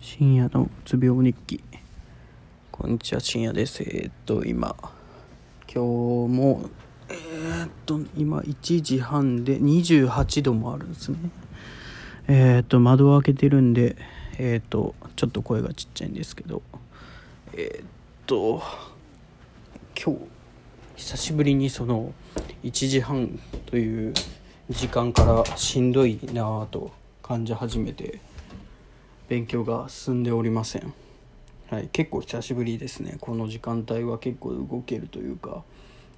深夜のうつ病日記。こんにちは、深夜です。今日も今1時半で28度もあるんですね。窓を開けてるんでちょっと声がちっちゃいんですけど、今日久しぶりにその1時半という時間からしんどいなぁと感じ始めて、勉強が進んでおりません。はい、結構久しぶりですね。この時間帯は結構動けるというか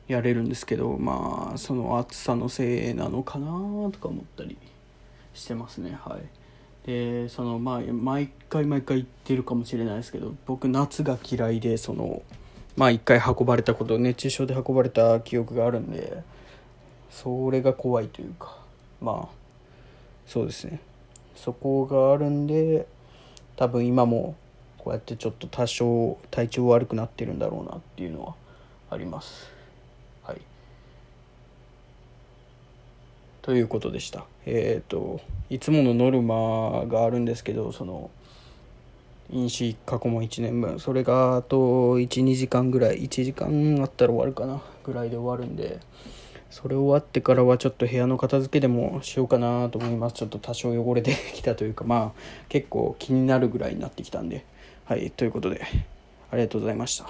やれるんですけど、まあその暑さのせいなのかなとか思ったりしてますね。はい。で、その毎回言ってるかもしれないですけど、僕夏が嫌いで、その一回運ばれたこと、熱中症で運ばれた記憶があるんで、それが怖いというか、そうですね。そこがあるんで、多分今もこうやってちょっと多少体調悪くなってるんだろうなっていうのはあります。はい。ということでした。いつものノルマがあるんですけど、その飲酒過去も1年分、それがあと 1,2 時間ぐらい、1時間あったら終わるかなぐらいで終わるんで、それ終わってからはちょっと部屋の片付けでもしようかなと思います。ちょっと多少汚れてきたというか、結構気になるぐらいになってきたんで、はい、ということでありがとうございました。